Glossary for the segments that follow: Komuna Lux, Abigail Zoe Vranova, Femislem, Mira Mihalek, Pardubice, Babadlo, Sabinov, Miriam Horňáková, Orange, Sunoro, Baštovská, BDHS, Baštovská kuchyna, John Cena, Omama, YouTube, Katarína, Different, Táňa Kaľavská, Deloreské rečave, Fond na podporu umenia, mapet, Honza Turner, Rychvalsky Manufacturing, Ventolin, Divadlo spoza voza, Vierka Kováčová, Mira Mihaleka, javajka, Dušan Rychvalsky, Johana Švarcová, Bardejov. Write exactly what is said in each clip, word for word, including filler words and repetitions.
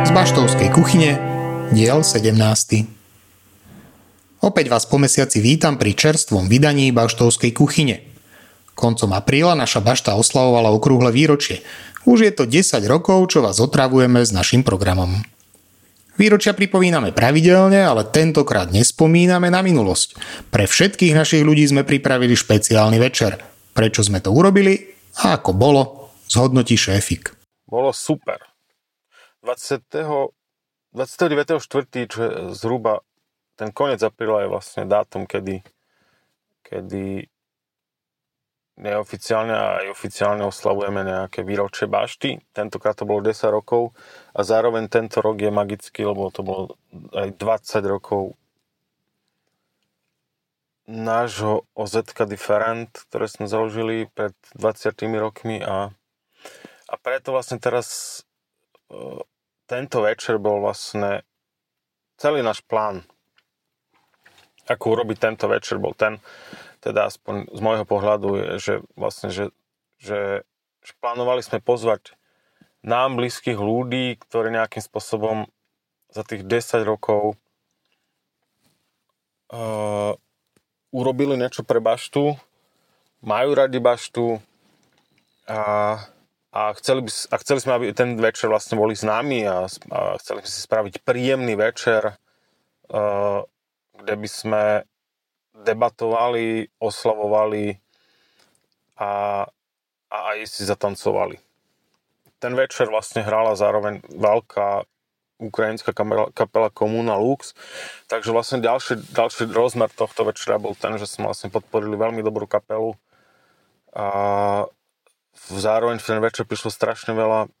Z Baštovskej kuchyne, diel sedemnásty. Opäť vás po mesiaci vítam pri čerstvom vydaní Baštovskej kuchyne. Koncom apríla naša bašta oslavovala okrúhle výročie. Už je to desať rokov, čo vás otravujeme s našim programom. Výročia pripomíname pravidelne, ale tentokrát nespomíname na minulosť. Pre všetkých našich ľudí sme pripravili špeciálny večer. Prečo sme to urobili a ako bolo, zhodnotí šéfik. Bolo super. dvadsiateho deviateho štvrtého, čo je zhruba ten koniec apríla, je vlastne dátum, kedy, kedy neoficiálne a aj oficiálne oslavujeme nejaké výročie bašty. Tentokrát to bolo desať rokov a zároveň tento rok je magický, lebo to bolo aj dvadsať rokov nášho ó zet ká Different, ktoré sme založili pred dvadsiatimi rokmi a A preto vlastne teraz e, tento večer bol vlastne celý náš plán, ako urobiť tento večer, bol ten, teda aspoň z môjho pohľadu, je, že vlastne, že, že, že plánovali sme pozvať nám blízkych ľudí, ktorí nejakým spôsobom za tých desať rokov e, urobili niečo pre baštu, majú radi baštu a A chceli, by, a chceli sme, aby ten večer vlastne boli s nami a, a chceli sme si spraviť príjemný večer, uh, kde by sme debatovali, oslavovali a, a aj si zatancovali. Ten večer vlastne hrála zároveň veľká ukrajinská kapela, kapela Komuna Lux, takže vlastne ďalší, ďalší rozmer tohto večera bol ten, že sme vlastne podporili veľmi dobrú kapelu a zároveň v ten večer prišlo strašne veľa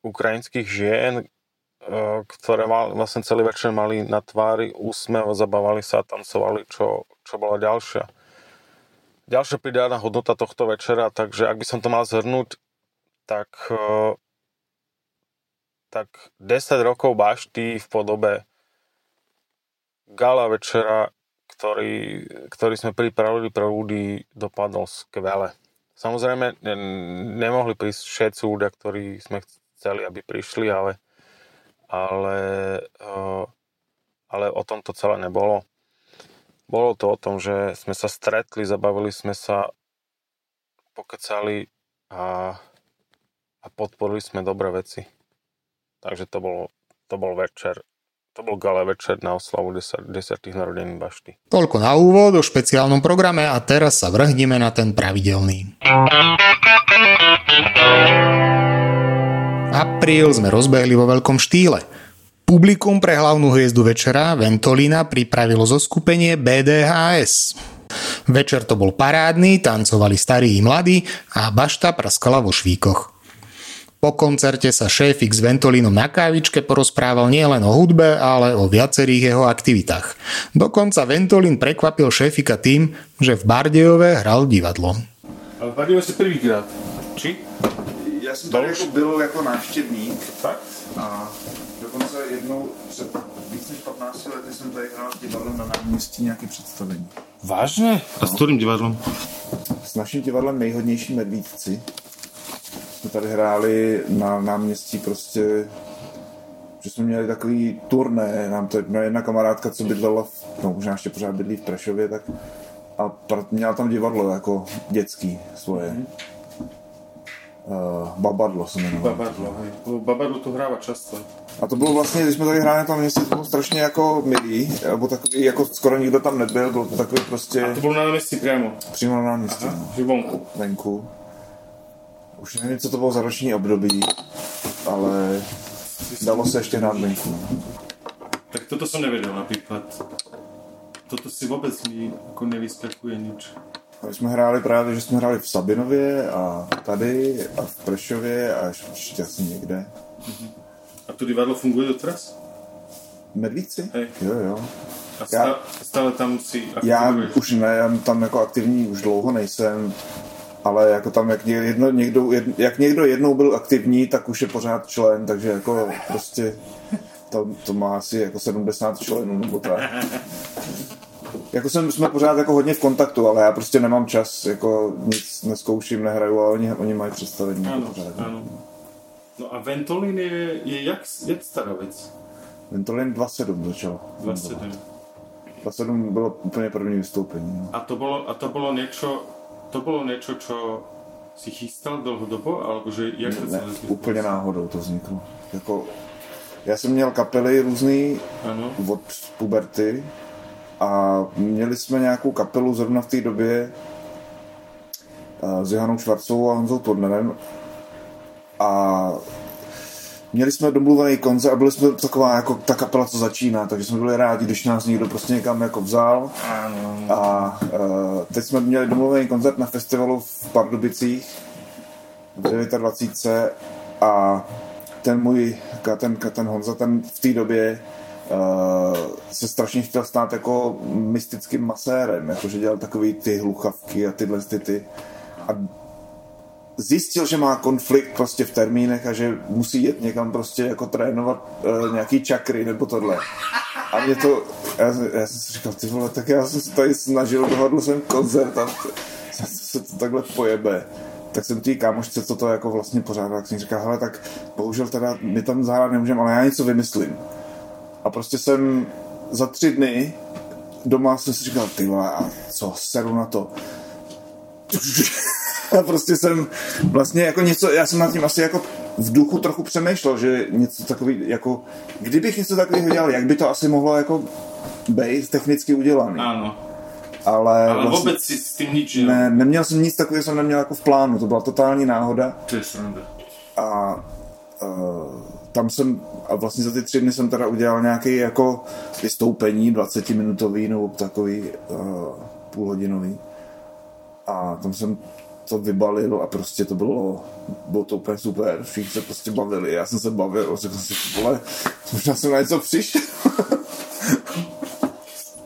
ukrajinských žien, ktoré mal, vlastne celý večer mali na tvári úsmev, zabávali sa a tancovali, čo, čo bola ďalšia. Ďalšia pridaná hodnota tohto večera, takže ak by som to mal zhrnúť, tak, tak desať rokov bašty v podobe gala večera, ktorý, ktorý sme pripravili pre ľudí, dopadol skvele. Samozrejme, nemohli prísť všetci ľudia, ktorí sme chceli, aby prišli, ale, ale, ale o tom to celé nebolo. Bolo to o tom, že sme sa stretli, zabavili sme sa, pokecali a, a podporili sme dobré veci. Takže to bolo, to bol večer. To bol gala večer na oslavu desiatich narodenín bašty. Toľko na úvod o špeciálnom programe a teraz sa vrhneme na ten pravidelný. Apríl sme rozbehli vo veľkom štýle. Publikum pre hlavnú hviezdu večera Ventolina pripravilo zoskupenie bé dé há es. Večer to bol parádny, tancovali starí i mladí a bašta praskala vo švíkoch. Po koncerte sa šéfik s Ventolinom na kávičke porozprával nielen o hudbe, ale o viacerých jeho aktivitách. Dokonca Ventolin prekvapil šéfika tým, že v Bardejove hral divadlo. A v Bardejove si prvýkrát. Či? Ja som tady jako byl jako návštěvník. Tak? A dokonce jednou před víc než pätnástimi lety jsem tady hrál divadlem na náměstí nějaké představení. Vážně? A s kterým divadlem? S naším divadlem Nejhodnější medvídci. Jsme tady hráli na náměstí prostě, že jsme měli takový turné, nám to jedna kamarádka, co bydlela, v, no možná ještě pořád bydlí v Prešově, tak a měla tam divadlo jako dětský svoje. Uh, Babadlo se jmenovalo. Babadlo, hej. Babadlo to hrává často. A to bylo vlastně, když jsme tady hráli na tom městě, to bylo strašně jako milý, nebo takový, jako skoro nikdo tam nebyl, bylo to takový prostě... A to bylo na náměstí přímo? Přímo na náměstí, aha, no. Živonku. Venku. Už nevím, co to bylo za roční období, ale dalo se ještě hrát venku. Tak toto jsem nevěděl například. Toto si vůbec mi jako nevyskakuje nič. My jsme hráli právě, že jsme hráli v Sabinově a tady a v Prešově a ještě asi někde. Uh-huh. A to divadlo funguje doteraz? Medvídci? Hej. Jo, jo. A stále, já, stále tam si aktivuješ? Já už ne, já tam jako aktivní už dlouho nejsem. Ale jako tam, jak někdo, někdo, jed, jak někdo jednou byl aktivní, tak už je pořád člen, takže jako prostě to, to má asi jako sedemdesiat členů nebo tak. Jako jsem, jsme pořád jako hodně v kontaktu, ale já prostě nemám čas, jako nic neskouším, nehraju, ale oni, oni mají představení. Ano, pořád, ano. No a Ventolin je, je jak, jak stará věc? Ventolin dvacet sedm začal. dvacet sedm dvacet sedm bylo úplně první vystoupení. A to bylo, a to bylo něco, to bylo něco, co si chystal dlouhodobo, alebo že jak to celé vzniklo? Úplně náhodou to vzniklo. Jako, já jsem měl kapely různý ano. Od puberty a měli jsme nějakou kapelu zrovna v té době s Johanou Švarcovou a Honzou Turnerem a měli jsme domluvený koncert a byli jsme taková jako ta kapela, co začíná, takže jsme byli rádi, když nás někdo prostě někam jako vzal a teď jsme měli domluvený koncert na festivalu v Pardubicích v dvacátém devátém a ten můj, ten, ten Honza, ten v té době Uh, se strašně chtěl stát jako mystickým masérem, jakože dělal takový ty hluchavky a tyhle ty, ty a zjistil, že má konflikt prostě v termínech a že musí jít někam prostě jako trénovat uh, nějaký čakry nebo tohle a mě to, já, já jsem si říkal ty vole, tak já jsem se tady snažil, dohodl jsem koncert a se to takhle pojebe. Tak jsem tý kámošce toto jako vlastně pořádal, tak jsem říkal, hele tak bohužel teda my tam zahrát nemůžeme, ale já něco vymyslím. A prostě jsem za tři dny doma jsem si říkal, ty vole, a co, seru na to. A prostě jsem vlastně jako něco, já jsem nad tím asi jako v duchu trochu přemýšlel, že něco takový, jako, kdybych něco takového dělal, jak by to asi mohlo jako být technicky udělaný. Ano. Ale, Ale vlastně, vůbec si s tím nic, ne, neměl jsem nic takového, jsem neměl jako v plánu, to byla totální náhoda. To je sranda. A... Uh, tam jsem, a vlastně za ty tři dny jsem teda udělal nějaké jako vystoupení dvacetiminutový nebo takový uh, půlhodinový a tam jsem to vybalil a prostě to bylo bylo to úplně super, všichni se prostě bavili, já jsem se bavil, řekl jsem si, vole, možná jsem na něco přišel.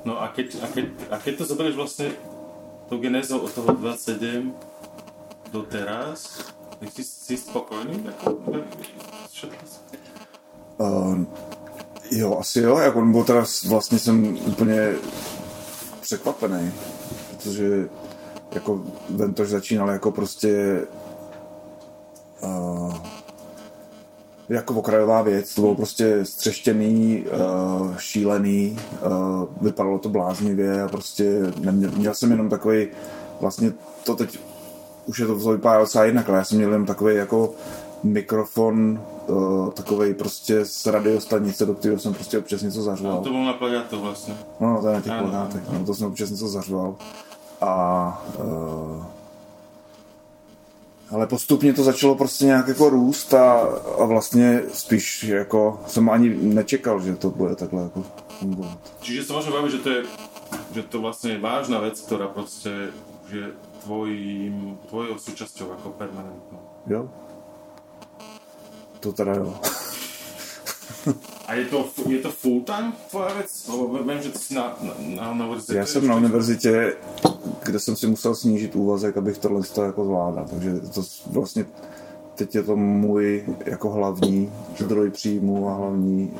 No a keď, a, keď, a keď to zabereš vlastně tou genézou od toho dvacet sedm do teraz, jsi, jsi spokojný? Jako, Uh, jo, asi jo, jak on byl teda, vlastně jsem úplně překvapený, protože jako Ventoš začínal jako prostě uh, jako okrajová věc, to bylo prostě střeštěný, uh, šílený, uh, vypadalo to bláznivě a prostě neměl, měl jsem jenom takový, vlastně to teď už je to vypadá docela jinak, ale já jsem měl jenom takový jako mikrofon uh, takovej prostě z radiostanice, do kterého jsem prostě občas něco zařval. No to bylo na plagiátu vlastně. No to je na těch plagátech, no to jsem občas něco zařval. A uh, ale postupně to začalo prostě nějak jako růst a, a vlastně spíš jako jsem ani nečekal, že to bude takhle jako fungovat. Čiže se možná bavit, že to je, že to vlastně je vážná věc, která prostě je tvojím, tvojou součástí jako permanentnou. Jo. To teda jo. A je to, je to full time tvoje věc? Vím, že ty jsi na, na, na univerzitě. Já jsem na univerzitě, kde jsem si musel snížit úvazek, abych tohle jako zvládal. Takže to vlastně teď je to můj jako hlavní zdroj příjmu a hlavní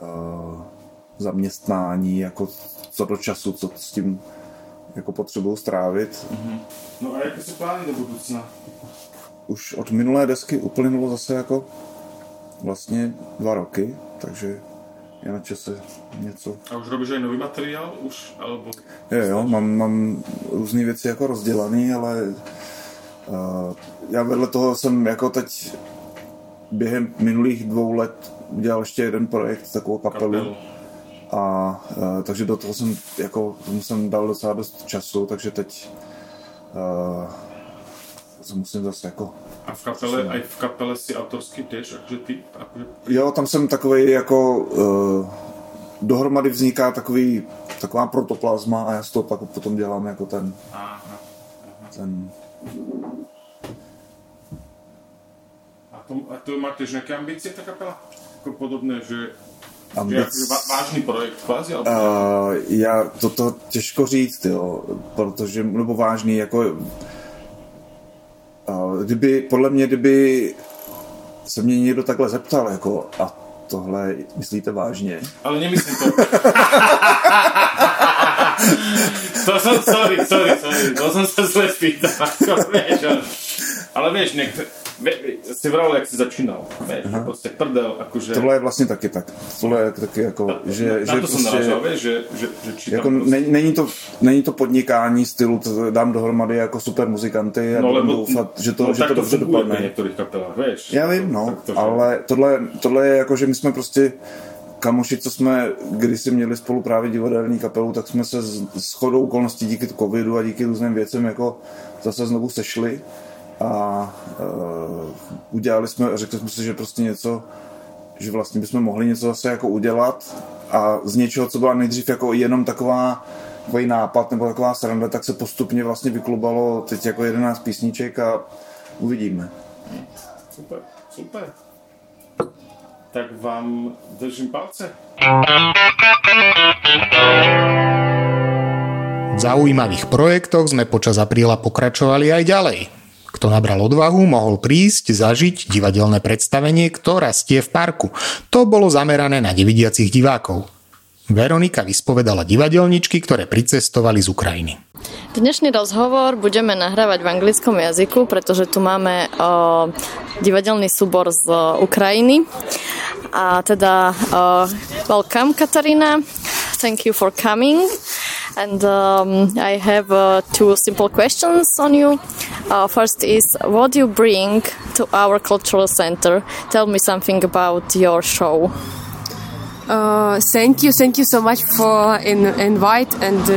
uh, zaměstnání, jako co do času, co s tím jako potřebuju strávit. Mm-hmm. No a jaké jsou plány do budoucna? Už od minulé desky uplynulo zase jako vlastně dva roky, takže je na čase něco. A už robíš aj nový materiál? Už, alebo... Jo, jo, mám, mám různý věci jako rozdělaný, ale uh, já vedle toho jsem jako teď během minulých dvou let udělal ještě jeden projekt, takovou kapelu. Kapelu. A uh, takže do toho jsem jako, tomu jsem dal docela dost času, takže teď uh, musím zase jako... A v kapele, aj v kapele si autorský tež, takže ty... Jo, tam jsem takovej jako... Uh, dohromady vzniká takový, taková protoplazma a já z toho pak potom dělám jako ten... Aha, aha. Ten... A to, a to má tež nějaké ambice ta kapela? Jako podobné, že... Ambic... že vážný projekt kvázi? Uh, já toto těžko říct, jo, protože... Nebo vážný, jako... Kdyby, podle mě, kdyby se mě někdo takhle zeptal, jako, a tohle myslíte vážně? Ale nemyslím to. To jsem, sorry, sorry, sorry, to jsem se zle spýtal. Ale víš, některé... si vral, jak si začínal. Proste prdel, akože... Tohle je vlastne také tak. Tohle je také ako... Na, že, na to že som prostě, narážal, vej, že, že, že čítam... Jako prostě... není, to, není to podnikání stylu, to dám dohromady jako super muzikanty a no, budem doufat, že to, no, že to, to dobře dopadne. No tak to funguje v kapelách, vieš. Já vím, no, to, ale tohle, tohle je jako, že my jsme prostě... Kamoši, co jsme kdysi měli spolu právě divadelní kapelu, tak jsme se shodou okolností díky covidu a díky různým věcem jako zase znovu sešli a uh, udělali jsme, řekli jsme si, že prostě něco, že vlastně bychom mohli něco zase jako udělat a z něčeho, co byla nejdřív jako jenom taková takový nápad nebo taková sranda, tak se postupně vlastně vyklubalo teď jako jedenáct písniček a uvidíme. Super, super. Tak vám držím palce. V zaujímavých projektoch sme počas apríla pokračovali aj ďalej. Kto nabral odvahu, mohol prísť zažiť divadelné predstavenie, Kto rastie v parku. To bolo zamerané na nevidiacich divákov. Veronika vyspovedala divadelničky, ktoré pricestovali z Ukrajiny. Dnešný rozhovor budeme nahrávať v anglickom jazyku, pretože tu máme o, divadelný súbor z o, Ukrajiny. A teda, uh, welcome Katarína, thank you for coming. And um, I have uh, two simple questions on you. Uh, first is, what do you bring to our cultural center? Tell me something about your show. Uh, thank you, thank you so much for in invite, and uh,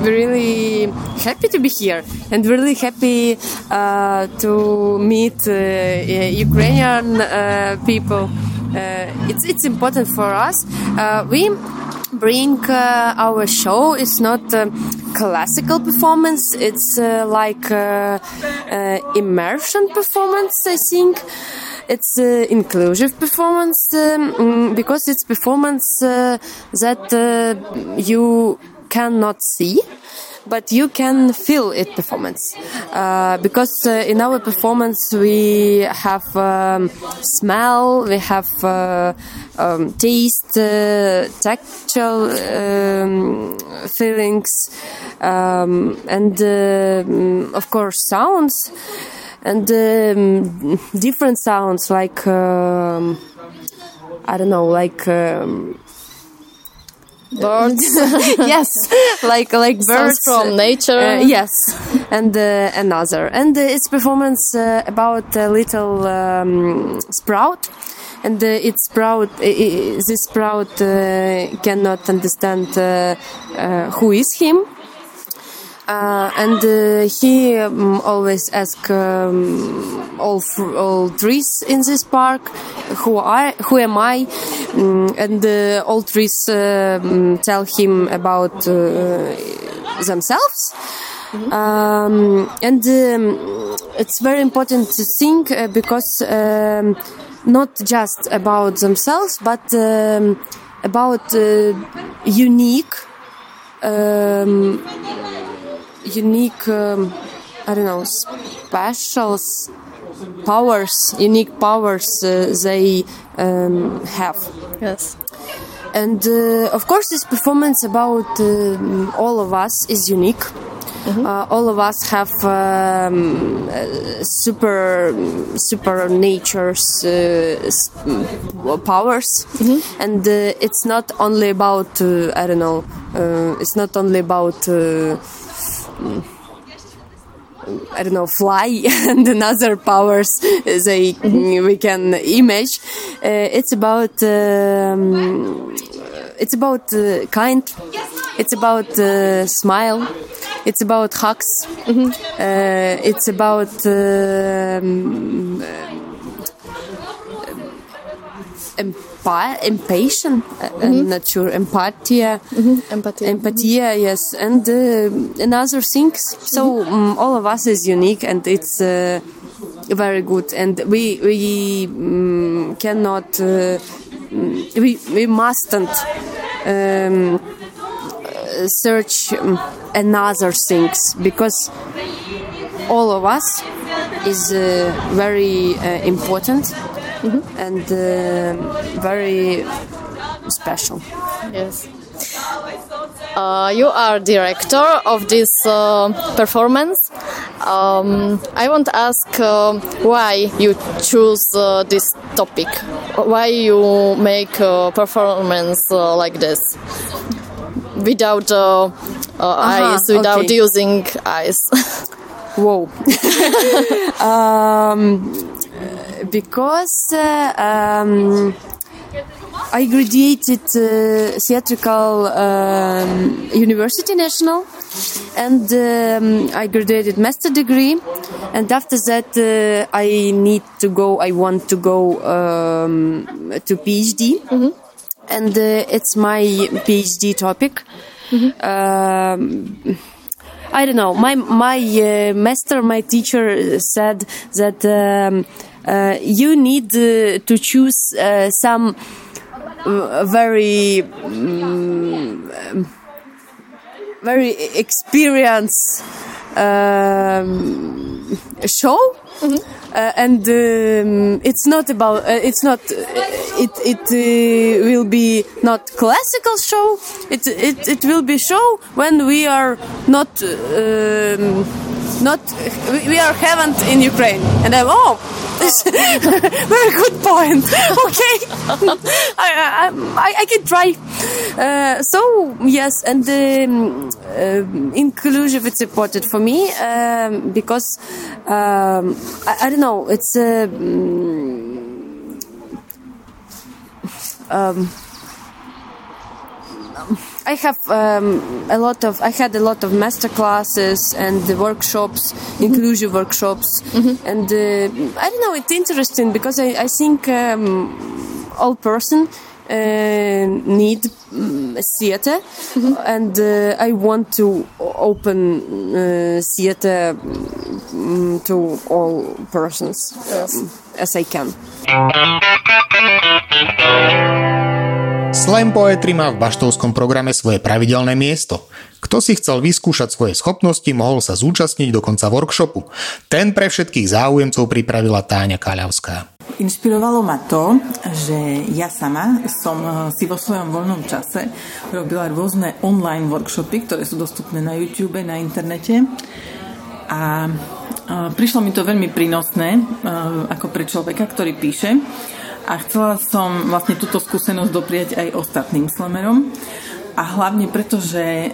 we're really happy to be here, and really happy uh, to meet uh, Ukrainian uh, people. Uh, it's it's important for us. Uh, we bring uh, our show. It's not a classical performance. It's uh, like uh, uh, immersion performance, I think. It's uh, inclusive performance um, because it's performance uh, that uh, you cannot see, but you can feel it performance. Uh, because uh, in our performance we have um, smell, we have uh, um, taste, uh, tactile um, feelings, um, and uh, of course sounds. And um, different sounds, like um, I don't know, like um, birds. Yes, like like birds sounds from nature. Uh, yes, and uh, another, and uh, it's performance uh, about a little um, sprout, and uh, it's sprout. Uh, this sprout uh, cannot understand uh, uh, who is him. Uh, and uh, he um, always asks um, all f- all trees in this park, who are who am I? Um, and uh, all trees uh, um, tell him about uh, themselves. Mm-hmm. Um, and um, it's very important to think uh, because um, not just about themselves, but um, about uh, unique. Um, unique, um, I don't know, special powers, unique powers uh, they um, have. Yes. And uh, of course this performance about uh, all of us is unique. Mm-hmm. Uh, all of us have um, uh, super, super nature's uh, s- powers, mm-hmm. and uh, it's not only about uh, I don't know. Uh, it's not only about uh, I don't know, fly and another powers they mm-hmm. we can image. Uh, it's about um, it's about uh, kind. It's about uh, smile. It's about hugs. Mm-hmm. Uh, it's about uh, um, empa- impatience. Mm-hmm. I'm not sure. Empatia. Mm-hmm. Empatia. Empatia. Yes, and uh, and other things. So um, all of us is unique, and it's uh, very good. And we we um, cannot. Uh, we we mustn't. Um, search um, another things, because all of us is uh, very uh, important, mm-hmm. and uh, very special. Yes. Uh, you are director of this uh, performance. Um, I want to ask uh, why you choose uh, this topic. Why you make a performance uh, like this without uh, uh, Aha, eyes, without okay. using eyes? Whoa. um, because uh, um, I graduated uh, theatrical um, university national, and um, I graduated master degree, and after that uh, I need to go I want to go um, to PhD, mm-hmm. and uh, it's my PhD topic. Mm-hmm. um, I don't know, my my uh, master my teacher said that um, uh, you need uh, to choose uh, some very um, very experienced um, show, mm-hmm. uh, and um, it's not about uh, it's not uh, it it uh, will be not classical show. It it it will be show when we are not um, not we are haven't in Ukraine. And I'm oh, very good point. Okay, I, I I can try. Uh, so yes, and um, uh, inclusivity important for me um, because um, I, I don't know. It's a um, I have um, a lot of I had a lot of master classes and the workshops, mm-hmm. inclusive workshops, mm-hmm. and uh, I don't know. It's interesting because I, I think um, all person uh, need um, theater, mm-hmm. and uh, I want to open uh, theater um, to all persons um, as I can. Slam Poetry má v Baštovskom programe svoje pravidelné miesto. Kto si chcel vyskúšať svoje schopnosti, mohol sa zúčastniť dokonca workshopu. Ten pre všetkých záujemcov pripravila Táňa Kaľavská. Inšpirovalo ma to, že ja sama som si vo svojom voľnom čase robila rôzne online workshopy, ktoré sú dostupné na YouTube, na internete. A prišlo mi to veľmi prínosné, ako pre človeka, ktorý píše. A chcela som vlastne túto skúsenosť dopriať aj ostatným slamerom. A hlavne preto, že e,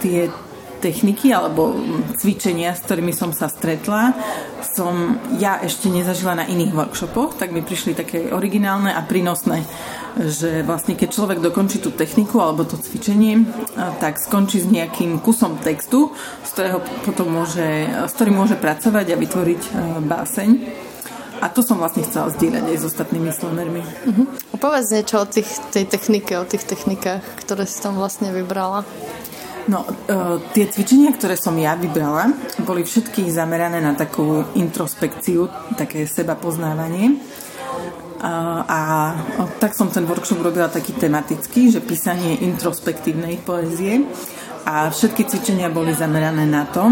tie techniky alebo cvičenia, s ktorými som sa stretla, som ja ešte nezažila na iných workshopoch, tak mi prišli také originálne a prínosné, že vlastne keď človek dokončí tú techniku alebo to cvičenie, e, tak skončí s nejakým kusom textu, z ktorého potom môže, s ktorým môže pracovať a vytvoriť e, báseň. A to som vlastne chcela zdieľať aj s ostatnými slonermi. Uh-huh. Povedz niečo o tých, tej technike, o tých technikách, ktoré si tam vlastne vybrala. No, e, tie cvičenia, ktoré som ja vybrala, boli všetky zamerané na takú introspekciu, také sebapoznávanie. A, a tak som ten workshop robila taký tematický, že písanie introspektívnej poézie. A všetky cvičenia boli zamerané na to.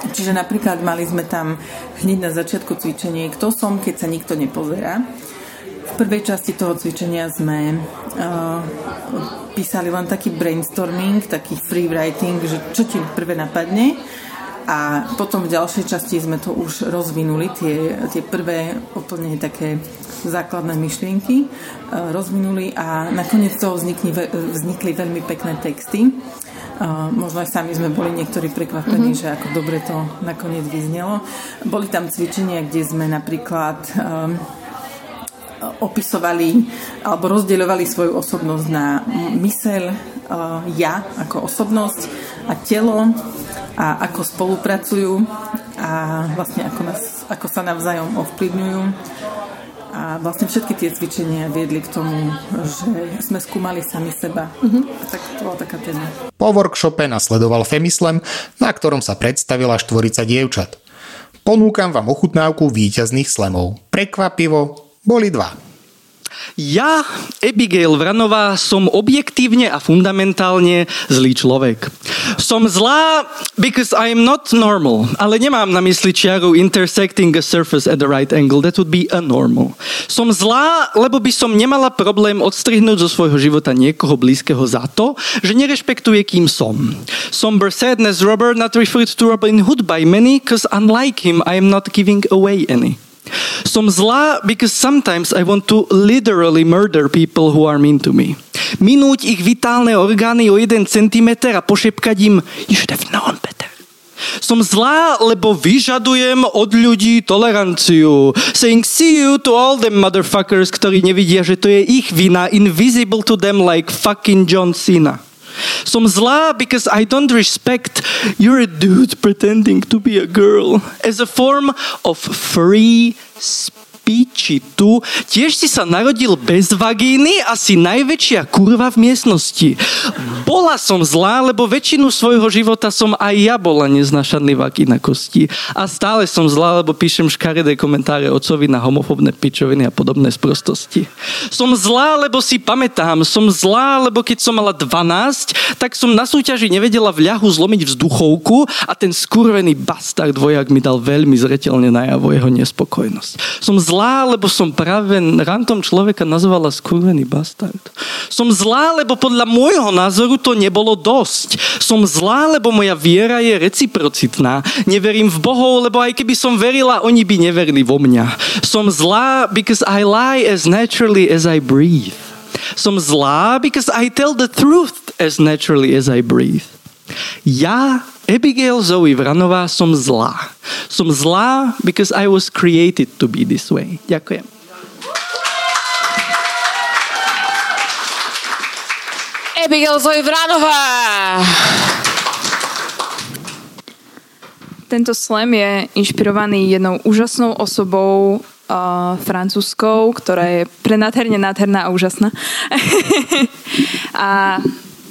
Čiže napríklad mali sme tam hneď na začiatku cvičenie Kto som, keď sa nikto nepozerá. V prvej časti toho cvičenia sme uh, písali len taký brainstorming, taký free writing, že čo ti prvé napadne. A potom v ďalšej časti sme to už rozvinuli, tie, tie prvé úplne také základné myšlienky uh, rozvinuli a nakoniec toho vznikli, vznikli veľmi pekné texty. Uh, možno aj sami sme boli niektorí prekvapení, mm-hmm. že ako dobre to nakoniec vyznelo. Boli tam cvičenia, kde sme napríklad um, opisovali alebo rozdeľovali svoju osobnosť na myseľ, uh, ja ako osobnosť a telo a ako spolupracujú a vlastne ako, nás, ako sa navzájom ovplyvňujú. A vlastne všetky tie cvičenia viedli k tomu, že sme skúmali sami seba. Uh-huh. Tak to bola taká téma. Po workshope nasledoval Femislem, na ktorom sa predstavila štvorica dievčat. Ponúkam vám ochutnávku víťazných slamov. Prekvapivo, boli dva. Ja, Abigail Vranová, som objektívne a fundamentálne zlý človek. Som zlá because I am not normal, ale nemám na mysli čiaru intersecting a surface at the right angle. That would be a normal. Som zlá, lebo by som nemala problém odstrihnúť zo svojho života niekoho blízkeho za to, že nerešpektuje, kým som. Somber sadness Robert, not referred to Robin Hood by many, because unlike him, I am not giving away any. Som zlá, because sometimes I want to literally murder people who are mean to me. Minúť ich vitálne orgány o jeden centimeter a pošepkať im You should have known better. Som zlá, lebo vyžadujem od ľudí toleranciu. Saying see you to all them motherfuckers, ktorí nevidia, že to je ich vina. Invisible to them like fucking John Cena. Som zlá, because I don't respect you're a dude pretending to be a girl as a form of free speech. Tu tiež si sa narodil bez vagíny a si najväčšia kurva v miestnosti. Bola som zlá, lebo väčšinu svojho života som aj ja bola neznašanlivá k inakosti. A stále som zlá, lebo píšem škaredé komentáre ocovi na homofóbne pičoviny a podobné sprostosti. Som zlá, lebo si pamätám. Som zlá, lebo keď som mala dvanásť, tak som na súťaži nevedela v ľahu zlomiť vzduchovku a ten skurvený bastard vojak mi dal veľmi zreteľne najavo jeho nespokojnosť. Som zlá, lebo som práve rantom človeka nazvala skurvený bastard. Som zlá, lebo podľa môjho názoru to nebolo dosť. Som zlá, lebo moja viera je reciprocitná. Neverím v bohov, lebo aj keby som verila, oni by neverili vo mňa. Som zlá, because I lie as naturally as I breathe. Som zlá, because I tell the truth as naturally as I breathe. Ja, Abigail Zoe Vranová, som zlá. Som zlá, because I was created to be this way. Ďakujem. Abigail Zoe Vranová. Tento slam je inšpirovaný jednou úžasnou osobou uh, francúzskou, ktorá je prenádherne nádherná a úžasná. a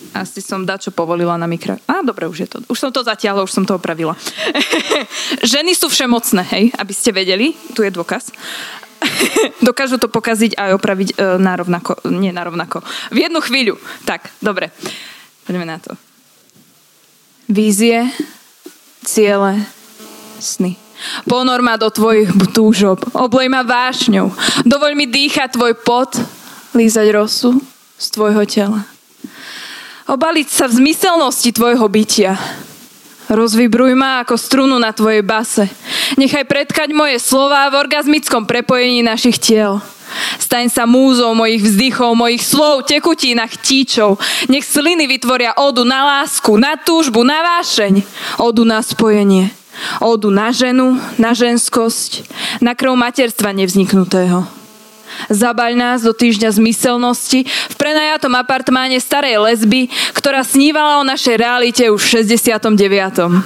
asi som dačo povolila na mikra. Á, dobre, už je to. Už som to zatiahla, už som to opravila. Ženy sú všemocné, hej, aby ste vedeli. Tu je dôkaz. Dokážu to pokaziť a opraviť e, narovnako, nie narovnako. V jednu chvíľu. Tak, dobre. Poďme na to. Vízie, ciele, sny. Ponor ma do tvojich túžob. Oblej ma vášňou. Dovoľ mi dýchať tvoj pot, lízať rosu z tvojho tela. Obaliť sa v zmyselnosti tvojho bytia. Rozvibruj ma ako strunu na tvojej base. Nechaj pretkať moje slová v orgazmickom prepojení našich tiel. Staň sa múzou mojich vzdychov, mojich slov, tekutí na chtíčov. Nech sliny vytvoria odu na lásku, na túžbu, na vášeň. Odu na spojenie. Odu na ženu, na ženskosť, na krv materstva nevzniknutého. Zabaľ nás do týždňa zmyselnosti v prenajatom apartmáne starej lesby, ktorá snívala o našej realite už v šesťdesiatom deviatom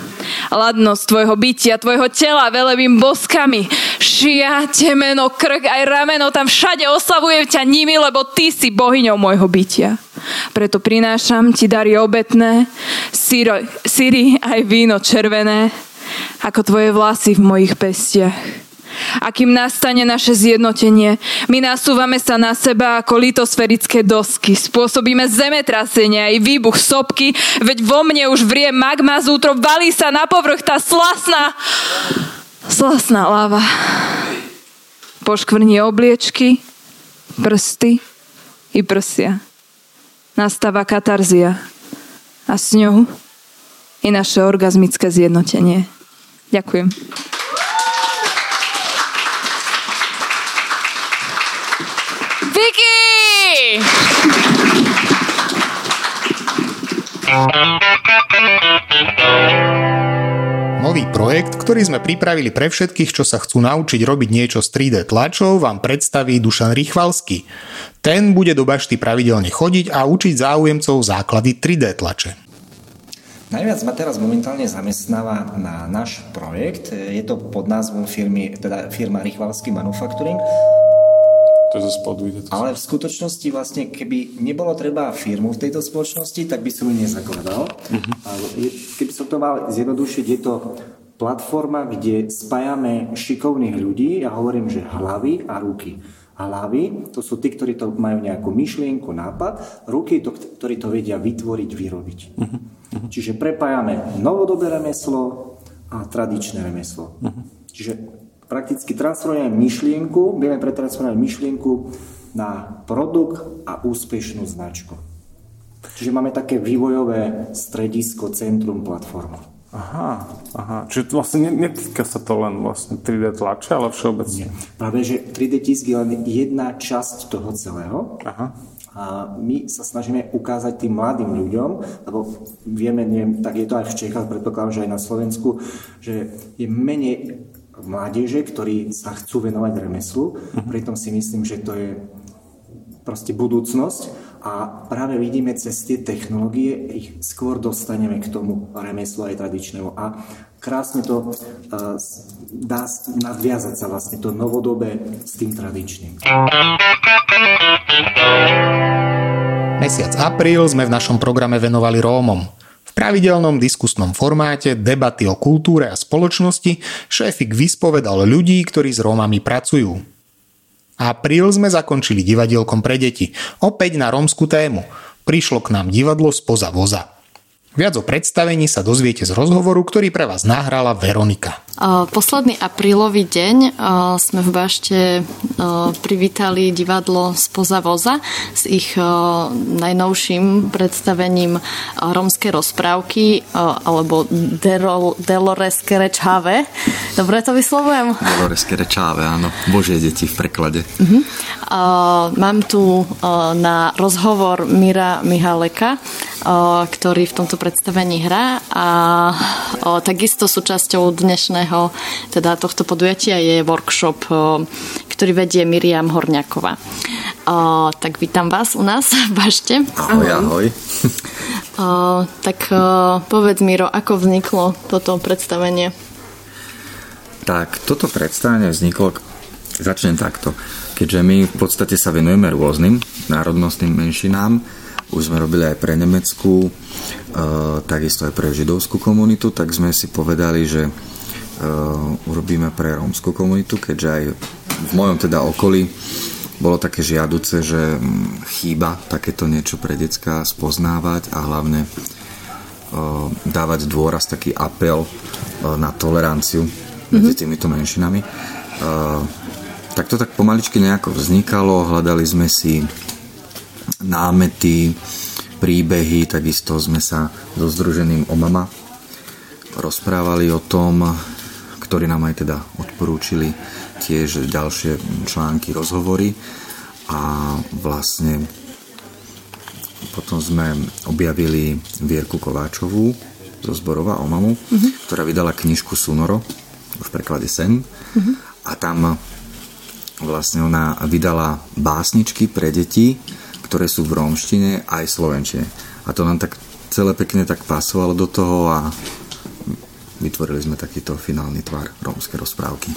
Ladnosť tvojho bytia, tvojho tela velebým boskami. Šia, temeno, krk aj rameno tam všade oslavujem ťa nimi, lebo ty si bohyňou môjho bytia. Preto prinášam ti dary obetné, síro, síry aj víno červené, ako tvoje vlasy v mojich pestiach. A kým nastane naše zjednotenie, my nasúvame sa na seba ako litosferické dosky. Spôsobíme zemetrasenia i výbuch sopky, veď vo mne už vrie magma z útrob, valí sa na povrch tá slasná, slasná lava. Poškvrní obliečky, prsty i prsia. Nastáva katarzia a s ňou i naše orgazmické zjednotenie. Ďakujem. Nový projekt, ktorý sme pripravili pre všetkých, čo sa chcú naučiť robiť niečo z tri dé tlačov, vám predstaví Dušan Rychvalsky. Ten bude do bašty pravidelne chodiť a učiť záujemcov základy tri dé tlače. Najviac ma teraz momentálne zamestnáva na náš projekt. Je to pod názvom firmy, teda firma Rychvalsky Manufacturing. Spodu, ale v skutočnosti vlastne, keby nebolo treba firmu v tejto spoločnosti, tak by som ju nezakladal. Uh-huh. Keby som to mal zjednodušiť, je to platforma, kde spájame šikovných ľudí, ja hovorím, že hlavy a ruky. Hlavy, to sú tí, ktorí to majú nejakú myšlienku, nápad, ruky, to, ktorí to vedia vytvoriť, vyrobiť. Uh-huh. Čiže prepájame novodobé remeslo a tradičné remeslo. Uh-huh. Čiže prakticky transformujeme myšlienku, vieme pretransformovať myšlienku na produkt a úspešnú značku. Čiže máme také vývojové stredisko, centrum, platformu. Aha, aha. Čiže vlastne netýka sa to len vlastne tri dé tlače, ale všeobecne. Nie. Práve, že tri dé tisk je len jedna časť toho celého. Aha. A my sa snažíme ukázať tým mladým ľuďom, lebo vieme, neviem, tak je to aj v Čechách, predpokladám, že aj na Slovensku, že je menej mládeže, ktorí sa chcú venovať remeslu. Mhm. Pritom si myslím, že to je proste budúcnosť. A práve vidíme cez tie technológie, ich skôr dostaneme k tomu remeslu aj tradičnému. A krásne to uh, dá nadviazať sa vlastne to novodobé s tým tradičným. Mesiac apríl sme v našom programe venovali Rómom. V pravidelnom diskusnom formáte debaty o kultúre a spoločnosti šéfik vyspovedal ľudí, ktorí s Rómami pracujú. Apríl sme zakončili divadielkom pre deti, opäť na rómsku tému. Prišlo k nám divadlo spoza voza. Viac o predstavení sa dozviete z rozhovoru, ktorý pre vás nahrala Veronika. Posledný aprílový deň sme v Bašte privítali divadlo spoza voza s ich najnovším predstavením rómske rozprávky alebo Deloreské rečave. Dobre to vyslovujem? Deloreské rečave, áno. Božie deti v preklade. Uh-huh. Mám tu na rozhovor Mira Mihaleka, ktorý v tomto predstavení hrá a o, takisto súčasťou dnešného, teda tohto podujatia je workshop, o, ktorý vedie Miriam Horňáková. O, tak vítam vás u nás v Bašte. Ahoj, ahoj. O, tak o, povedz, Miro, ako vzniklo toto predstavenie? Tak, toto predstavenie vzniklo, začnem takto, keďže my v podstate sa venujeme rôznym národnostným menšinám. Už sme robili aj pre nemeckú, e, takisto aj pre židovskú komunitu, tak sme si povedali, že e, urobíme pre rómskú komunitu, keďže aj v mojom teda okolí bolo také žiaduce, že chýba takéto niečo pre decká spoznávať a hlavne e, dávať dôraz, taký apel e, na toleranciu medzi týmito menšinami. E, tak to tak pomaličky nejako vznikalo, hľadali sme si námety, príbehy, takisto sme sa so združeným Omama rozprávali o tom, ktorí nám aj teda odporúčili tiež ďalšie články, rozhovory a vlastne potom sme objavili Vierku Kováčovú zo zborova Omamu, uh-huh. ktorá vydala knižku Sunoro, v preklade Sen, uh-huh. a tam vlastne ona vydala básničky pre deti, ktoré sú v rómštine aj slovenčine. A to nám tak celé pekne tak pasovalo do toho a vytvorili sme takýto finálny tvar rómske rozprávky.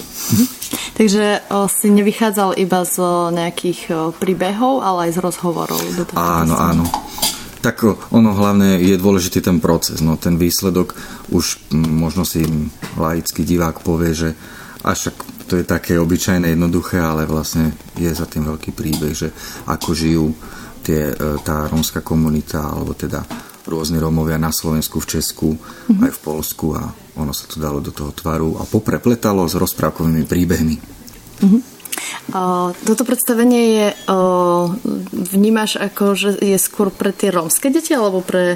Takže o, si nevychádzal iba z o, nejakých o, príbehov, ale aj z rozhovorov. Do toho, áno, toho áno. Tak ono hlavne je dôležitý ten proces. No, ten výsledok už m, možno si laický divák povie, že až tak to je také obyčajné, jednoduché, ale vlastne je za tým veľký príbeh, že ako žijú tie, tá rómska komunita, alebo teda rôzni Rómovia na Slovensku, v Česku, mm-hmm. aj v Poľsku a ono sa to dalo do toho tvaru a poprepletalo s rozprávkovými príbehmi. Mm-hmm. O, toto predstavenie je, o, vnímaš ako, že je skôr pre tie rómske deti, alebo pre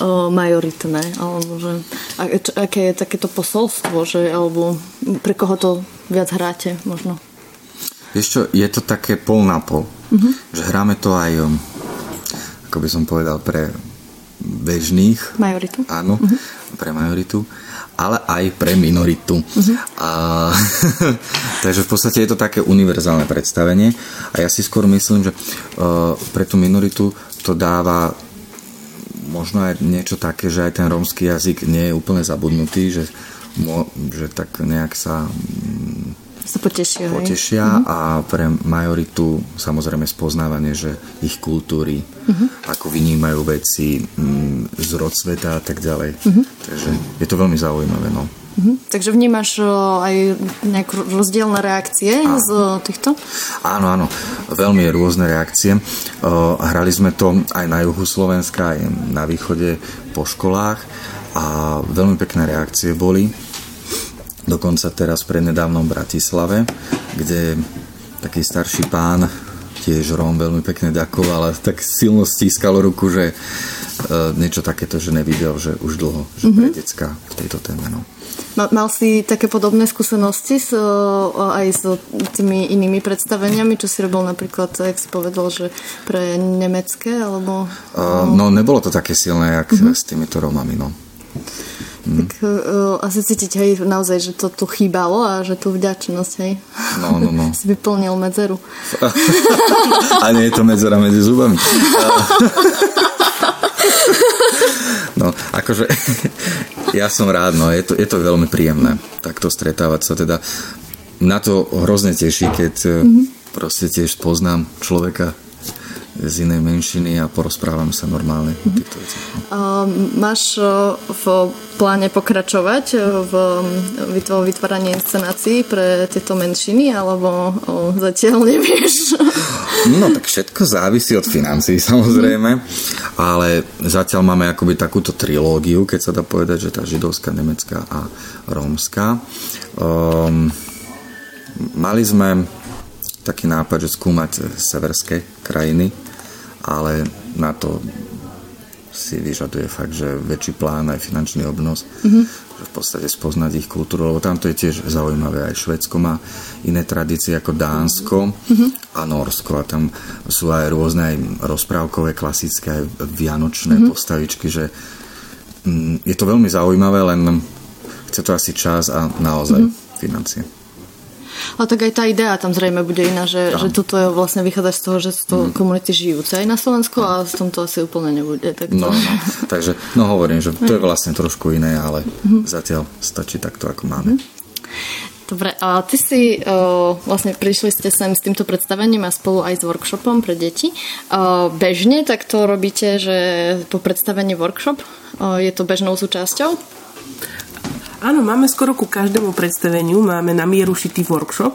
o, majoritné? Alebo že, a, č, aké je takéto posolstvo, že, alebo pre koho to viac hráte možno? Vieš čo, je to také pol na pol. Uh-huh. Že hráme to aj, ako by som povedal, pre bežných. Majoritu. Áno, uh-huh. pre majoritu, ale aj pre minoritu. Uh-huh. A, takže v podstate je to také univerzálne predstavenie a ja si skôr myslím, že uh, pre tú minoritu to dáva možno aj niečo také, že aj ten rómsky jazyk nie je úplne zabudnutý, že že tak nejak sa, sa potešia, potešia a pre majoritu samozrejme spoznávanie, že ich kultúry, uh-huh. ako vynímajú veci, zrod sveta a tak ďalej. Uh-huh. Takže je to veľmi zaujímavé. No. Mhm. Takže vnímaš aj nejakú rozdielne reakcie áno. z týchto? Áno, áno. Veľmi rôzne reakcie. Hrali sme to aj na juhu Slovenska, aj na východe po školách a veľmi pekné reakcie boli. Dokonca teraz prednedávnom v Bratislave, kde taký starší pán tiež Róm veľmi pekne ďakoval a tak silno stískalo ruku, že e, niečo takéto, že nevidel, že už dlho, že mm-hmm. pre decka v tejto téme. No. Mal si také podobné skúsenosti s, aj s tými inými predstaveniami, čo si robil napríklad, jak si povedal, že pre nemecké, alebo... Uh, no, nebolo to také silné, jak mm-hmm. s týmito Rómami, no. Mm. Tak uh, asi cítiť, hej, naozaj, že to tu chýbalo a že tu vďačnosť, hej. No, no, no. Si vyplnil medzeru. A nie je to medzera medzi zubami. No, akože ja som rád, no, je to, je to veľmi príjemné takto stretávať sa, teda na to hrozne teší, keď mm-hmm. proste tiež poznám človeka z inej menšiny a porozprávam sa normálne. Mm-hmm. Uh, máš v pláne pokračovať v vytváraní inscenácií pre tieto menšiny, alebo oh, zatiaľ nevieš? No tak všetko závisí od financií, samozrejme, mm-hmm. ale zatiaľ máme akoby takúto trilógiu, keď sa dá povedať, že tá židovská, nemecká a rómska. Um, mali sme taký nápad, že skúmať severské krajiny, ale na to si vyžaduje fakt, že väčší plán aj finančný obnos, mm-hmm. že v podstate spoznať ich kultúru, lebo tamto je tiež zaujímavé, aj Švédsko má iné tradície ako Dánsko mm-hmm. a Norsko a tam sú aj rôzne aj rozprávkové, klasické, aj vianočné mm-hmm. postavičky, že mm, je to veľmi zaujímavé, len chce to asi čas a naozaj mm-hmm. financie. A tak aj tá idea tam zrejme bude iná, že, že toto je vlastne vychádza z toho, že sú to mm. komunity žijúce aj na Slovensku a v tom to asi úplne nebude. Tak to... no, no, takže no hovorím, že to je vlastne trošku iné, ale mm. zatiaľ stačí takto, ako máme. Dobre, a ty si o, vlastne prišli ste sem s týmto predstavením a spolu aj s workshopom pre deti. O, bežne tak to robíte, že po predstavení workshop o, je to bežnou súčasťou? Áno, máme skoro ku každému predstaveniu, máme na mieru šitý workshop,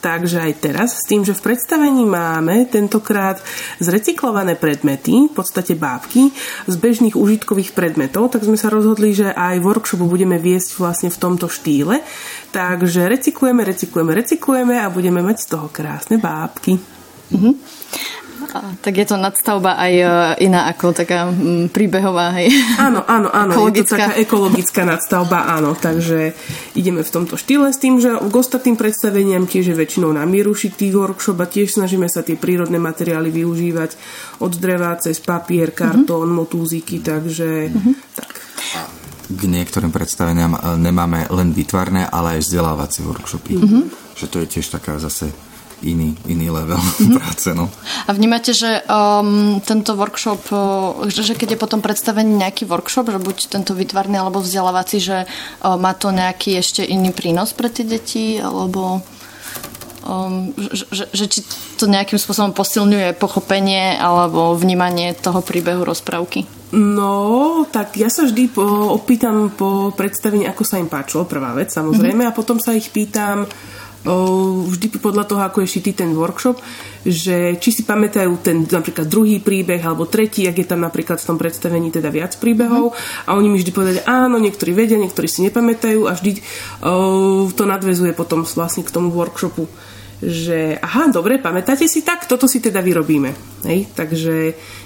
takže aj teraz, s tým, že v predstavení máme tentokrát zrecyklované predmety, v podstate bábky, z bežných užitkových predmetov, tak sme sa rozhodli, že aj workshopu budeme viesť vlastne v tomto štýle, takže recyklujeme, recyklujeme, recyklujeme a budeme mať z toho krásne bábky. Mhm. A, tak je to nadstavba aj e, iná ako taká m, príbehová, hej. Áno, áno, áno, ekologická. Je to taká ekologická nadstavba, áno, takže ideme v tomto štýle s tým, že k ostatným predstaveniam tiež je väčšinou na mieru šitý workshop a tiež snažíme sa tie prírodné materiály využívať od dreva cez papier, kartón, mm-hmm. motúziky, takže mm-hmm. tak. K niektorým predstaveniam nemáme len výtvarné, ale aj vzdelávacie workshopy, mm-hmm. že to je tiež taká zase iný, iný level mm-hmm. práce, no. A vnímate, že um, tento workshop, že keď je potom predstavený nejaký workshop, že buď tento výtvarný alebo vzdelávací, že um, má to nejaký ešte iný prínos pre tie deti, alebo um, že, že, že či to nejakým spôsobom posilňuje pochopenie alebo vnímanie toho príbehu rozprávky? No, tak ja sa vždy po, opýtam po predstavení, ako sa im páčilo, prvá vec, samozrejme, mm-hmm. a potom sa ich pýtam vždy podľa toho, ako je šitý ten workshop, že či si pamätajú ten napríklad druhý príbeh alebo tretí, ak je tam napríklad v tom predstavení teda viac príbehov mm-hmm. a oni mi vždy povedali áno, niektorí vedia, niektorí si nepamätajú a vždy uh, to nadväzuje potom vlastne k tomu workshopu, že aha, dobre, pamätáte si tak, toto si teda vyrobíme. Hej? Takže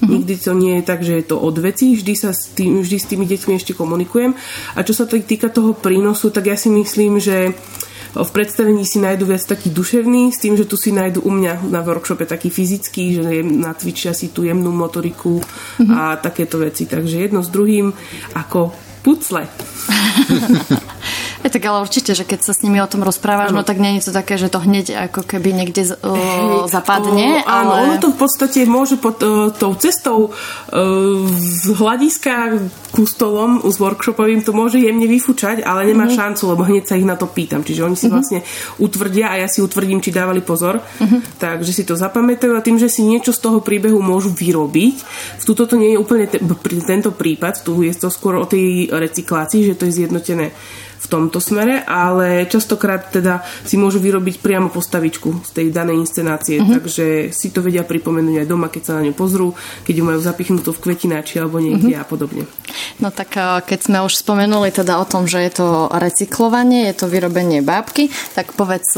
mm-hmm. nikdy to nie je tak, že je to od vecí, vždy sa s tým, vždy s tými deťmi ešte komunikujem. A čo sa týka toho prínosu, tak ja si myslím, že v predstavení si nájdu viac taký duševný, s tým, že tu si nájdu u mňa na workshope taký fyzický, že natvičia si tú jemnú motoriku mm-hmm. a takéto veci. Takže jedno s druhým ako pucle. Je tak ale určite, že keď sa s nimi o tom rozprávaš, ano. No tak nie je to také, že to hneď ako keby niekde z, o, zapadne. O, áno, ale... ono to v podstate môže pod o, tou cestou o, z hľadiska ku stolom s workshopovým to môže jemne vyfučať, ale nemá mm-hmm. šancu, lebo hneď sa ich na to pýtam. Čiže oni si mm-hmm. vlastne utvrdia a ja si utvrdím, či dávali pozor. Mm-hmm. Takže si to zapamätajú a tým, že si niečo z toho príbehu môžu vyrobiť. V túto to nie je úplne te- tento prípad, tu je to skôr o tej recyklácii, že to je zjednotené v tomto smere, ale častokrát teda si môžu vyrobiť priamo postavičku z tej danej inscenácie, uh-huh. takže si to vedia pripomenúť aj doma, keď sa na ňu pozrú, keď ju majú zapichnutú v kvetináči alebo niekde uh-huh. a podobne. No tak keď sme už spomenuli teda o tom, že je to recyklovanie, je to vyrobenie bábky, tak povedz,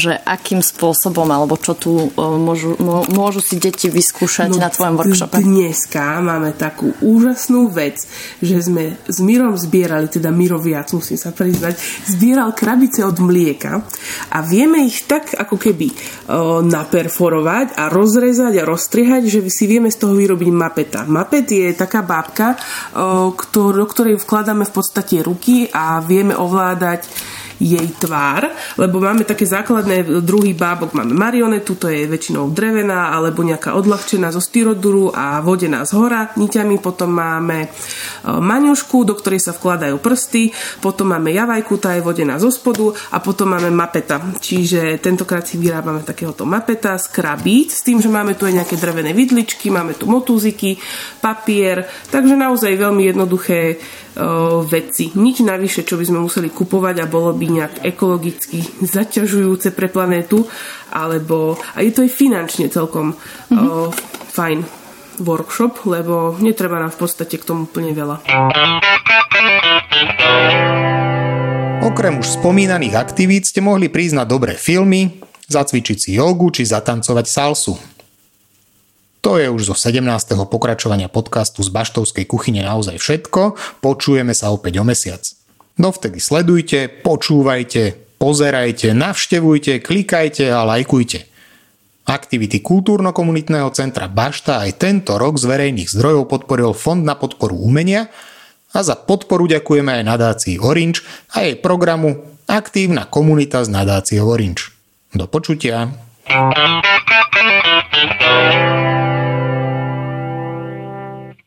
že akým spôsobom alebo čo tu môžu, môžu si deti vyskúšať no, na tvojom workshope? Dneska máme takú úžasnú vec, že sme s Mirom zbierali, teda Miroviac, musím sa priznať, zbieral krabice od mlieka a vieme ich tak ako keby o, naperforovať a rozrezať a rozstriehať, že si vieme z toho vyrobiť mapeta. Mapet je taká bábka, o, ktor- do ktorej vkladáme v podstate ruky a vieme ovládať jej tvár, lebo máme také základné druhy bábok, máme marionetu, to je väčšinou drevená alebo nejaká odľahčená zo styroduru a vodená z hora niťami, potom máme maňušku, do ktorej sa vkladajú prsty, potom máme javajku, tá je vodená zo spodu a potom máme mapeta, čiže tentokrát si vyrábame takéhoto mapeta z krabíc, s tým, že máme tu aj nejaké drevené vidličky, máme tu motúziky, papier, takže naozaj veľmi jednoduché veci. Nič navyše, čo by sme museli kupovať a bolo by nejak ekologicky zaťažujúce pre planétu, alebo a je to aj finančne celkom mm-hmm. o, fajn workshop, lebo netreba nám v podstate k tomu úplne veľa. Okrem už spomínaných aktivít ste mohli prísť na dobré filmy, zacvičiť si jogu či zatancovať salsu. To je už zo sedemnásteho pokračovania podcastu z Baštovskej kuchyne naozaj všetko. Počujeme sa opäť o mesiac. Dovtedy sledujte, počúvajte, pozerajte, navštevujte, klikajte a lajkujte. Aktivity Kultúrno-komunitného centra Bašta aj tento rok z verejných zdrojov podporil Fond na podporu umenia a za podporu ďakujeme aj nadácii Orange a jej programu Aktívna komunita z nadácie Orange. Do počutia.